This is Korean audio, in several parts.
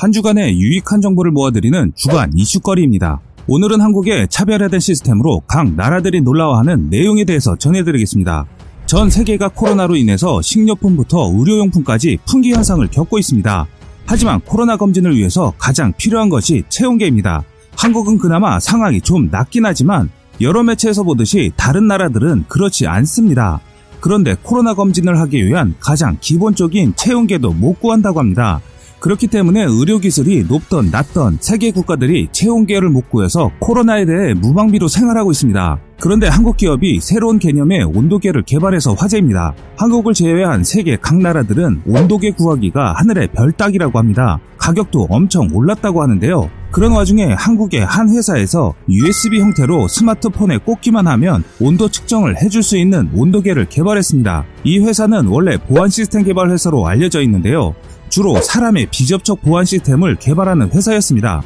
한 주간의 유익한 정보를 모아드리는 주간 이슈거리입니다. 오늘은 한국의 차별화된 시스템으로 각 나라들이 놀라워하는 내용에 대해서 전해드리겠습니다. 전 세계가 코로나로 인해서 식료품부터 의료용품까지 품귀 현상을 겪고 있습니다. 하지만 코로나 검진을 위해서 가장 필요한 것이 체온계입니다. 한국은 그나마 상황이 좀 낫긴 하지만 여러 매체에서 보듯이 다른 나라들은 그렇지 않습니다. 그런데 코로나 검진을 하기 위한 가장 기본적인 체온계도 못 구한다고 합니다. 그렇기 때문에 의료기술이 높던 낮던 세계 국가들이 체온계를 못 구해서 코로나에 대해 무방비로 생활하고 있습니다. 그런데 한국 기업이 새로운 개념의 온도계를 개발해서 화제입니다. 한국을 제외한 세계 각 나라들은 온도계 구하기가 하늘의 별 따기라고 합니다. 가격도 엄청 올랐다고 하는데요. 그런 와중에 한국의 한 회사에서 USB 형태로 스마트폰에 꽂기만 하면 온도 측정을 해줄 수 있는 온도계를 개발했습니다. 이 회사는 원래 보안 시스템 개발 회사로 알려져 있는데요. 주로 사람의 비접촉 보안 시스템을 개발하는 회사였습니다.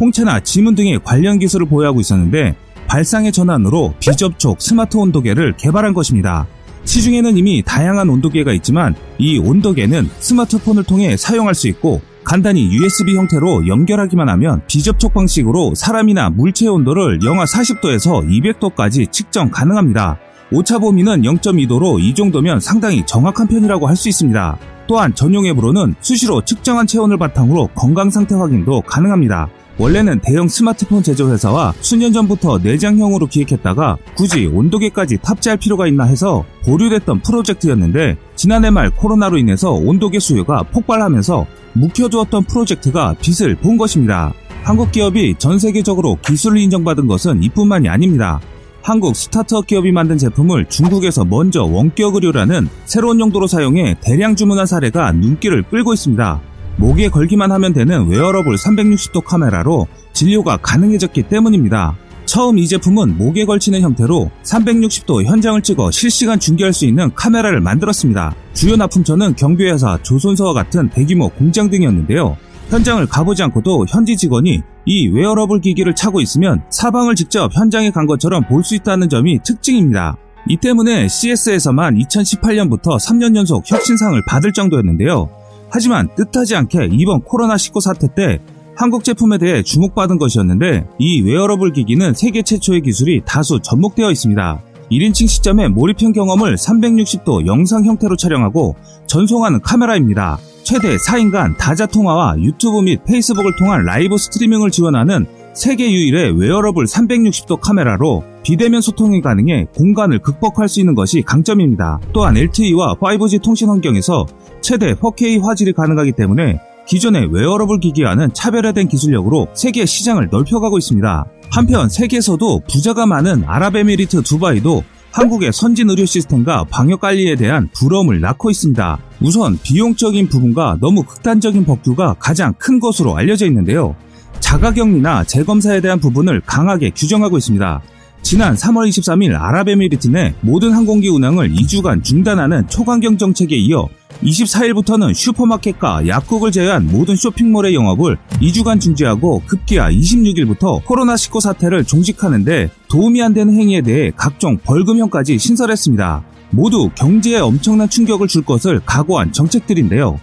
홍채나 지문 등의 관련 기술을 보유하고 있었는데 발상의 전환으로 비접촉 스마트 온도계를 개발한 것입니다. 시중에는 이미 다양한 온도계가 있지만 이 온도계는 스마트폰을 통해 사용할 수 있고 간단히 USB 형태로 연결하기만 하면 비접촉 방식으로 사람이나 물체의 온도를 영하 40도에서 200도까지 측정 가능합니다. 오차 범위는 0.2도로 이 정도면 상당히 정확한 편이라고 할 수 있습니다. 또한 전용 앱으로는 수시로 측정한 체온을 바탕으로 건강 상태 확인도 가능합니다. 원래는 대형 스마트폰 제조 회사와 수년 전부터 내장형으로 기획했다가 굳이 온도계까지 탑재할 필요가 있나 해서 보류됐던 프로젝트였는데 지난해 말 코로나로 인해서 온도계 수요가 폭발하면서 묵혀두었던 프로젝트가 빛을 본 것입니다. 한국 기업이 전 세계적으로 기술을 인정받은 것은 이뿐만이 아닙니다. 한국 스타트업 기업이 만든 제품을 중국에서 먼저 원격 의료라는 새로운 용도로 사용해 대량 주문한 사례가 눈길을 끌고 있습니다. 목에 걸기만 하면 되는 웨어러블 360도 카메라로 진료가 가능해졌기 때문입니다. 처음 이 제품은 목에 걸치는 형태로 360도 현장을 찍어 실시간 중계할 수 있는 카메라를 만들었습니다. 주요 납품처는 경비회사, 조선소와 같은 대규모 공장 등이었는데요. 현장을 가보지 않고도 현지 직원이 이 웨어러블 기기를 차고 있으면 사방을 직접 현장에 간 것처럼 볼 수 있다는 점이 특징입니다. 이 때문에 CS에서만 2018년부터 3년 연속 혁신상을 받을 정도였는데요. 하지만 뜻하지 않게 이번 코로나19 사태 때 한국 제품에 대해 주목받은 것이었는데 이 웨어러블 기기는 세계 최초의 기술이 다수 접목되어 있습니다. 1인칭 시점에 몰입형 경험을 360도 영상 형태로 촬영하고 전송하는 카메라입니다. 최대 4인간 다자통화와 유튜브 및 페이스북을 통한 라이브 스트리밍을 지원하는 세계 유일의 웨어러블 360도 카메라로 비대면 소통이 가능해 공간을 극복할 수 있는 것이 강점입니다. 또한 LTE와 5G 통신 환경에서 최대 4K 화질이 가능하기 때문에 기존의 웨어러블 기기와는 차별화된 기술력으로 세계 시장을 넓혀가고 있습니다. 한편 세계에서도 부자가 많은 아랍에미리트 두바이도 한국의 선진 의료 시스템과 방역관리에 대한 부러움을 낳고 있습니다. 우선 비용적인 부분과 너무 극단적인 법규가 가장 큰 것으로 알려져 있는데요. 자가격리나 재검사에 대한 부분을 강하게 규정하고 있습니다. 지난 3월 23일 아랍에미리트 내 모든 항공기 운항을 2주간 중단하는 초강경 정책에 이어 24일부터는 슈퍼마켓과 약국을 제외한 모든 쇼핑몰의 영업을 2주간 중지하고 급기야 26일부터 코로나19 사태를 종식하는데 도움이 안 되는 행위에 대해 각종 벌금형까지 신설했습니다. 모두 경제에 엄청난 충격을 줄 것을 각오한 정책들인데요.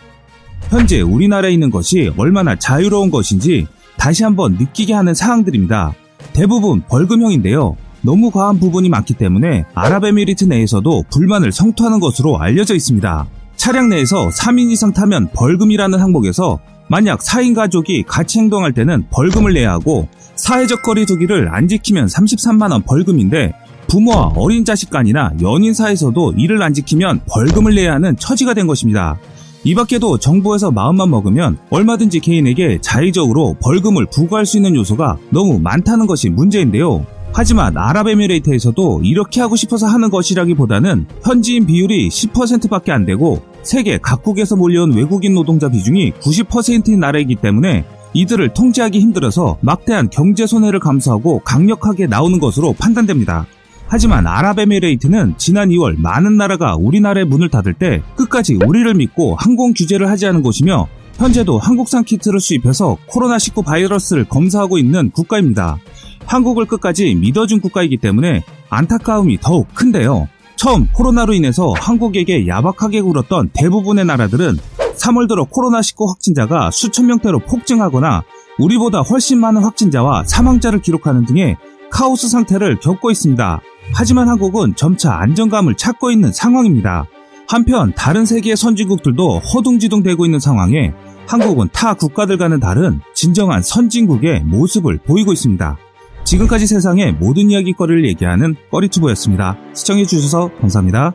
현재 우리나라에 있는 것이 얼마나 자유로운 것인지 다시 한번 느끼게 하는 사항들입니다. 대부분 벌금형인데요. 너무 과한 부분이 많기 때문에 아랍에미리트 내에서도 불만을 성토하는 것으로 알려져 있습니다. 차량 내에서 3인 이상 타면 벌금이라는 항목에서 만약 4인 가족이 같이 행동할 때는 벌금을 내야 하고 사회적 거리 두기를 안 지키면 33만원 벌금인데 부모와 어린 자식 간이나 연인 사이에서도 이를 안 지키면 벌금을 내야 하는 처지가 된 것입니다. 이 밖에도 정부에서 마음만 먹으면 얼마든지 개인에게 자의적으로 벌금을 부과할 수 있는 요소가 너무 많다는 것이 문제인데요. 하지만 아랍에미레이트에서도 이렇게 하고 싶어서 하는 것이라기보다는 현지인 비율이 10%밖에 안 되고 세계 각국에서 몰려온 외국인 노동자 비중이 90%인 나라이기 때문에 이들을 통제하기 힘들어서 막대한 경제 손해를 감수하고 강력하게 나오는 것으로 판단됩니다. 하지만 아랍에미레이트는 지난 2월 많은 나라가 우리나라의 문을 닫을 때 끝까지 우리를 믿고 항공 규제를 하지 않은 곳이며 현재도 한국산 키트를 수입해서 코로나19 바이러스를 검사하고 있는 국가입니다. 한국을 끝까지 믿어준 국가이기 때문에 안타까움이 더욱 큰데요. 처음 코로나로 인해서 한국에게 야박하게 굴었던 대부분의 나라들은 3월 들어 코로나19 확진자가 수천 명대로 폭증하거나 우리보다 훨씬 많은 확진자와 사망자를 기록하는 등의 카오스 상태를 겪고 있습니다. 하지만 한국은 점차 안정감을 찾고 있는 상황입니다. 한편 다른 세계의 선진국들도 허둥지둥대고 있는 상황에 한국은 타 국가들과는 다른 진정한 선진국의 모습을 보이고 있습니다. 지금까지 세상의 모든 이야기거리를 얘기하는 꺼리튜브였습니다. 시청해주셔서 감사합니다.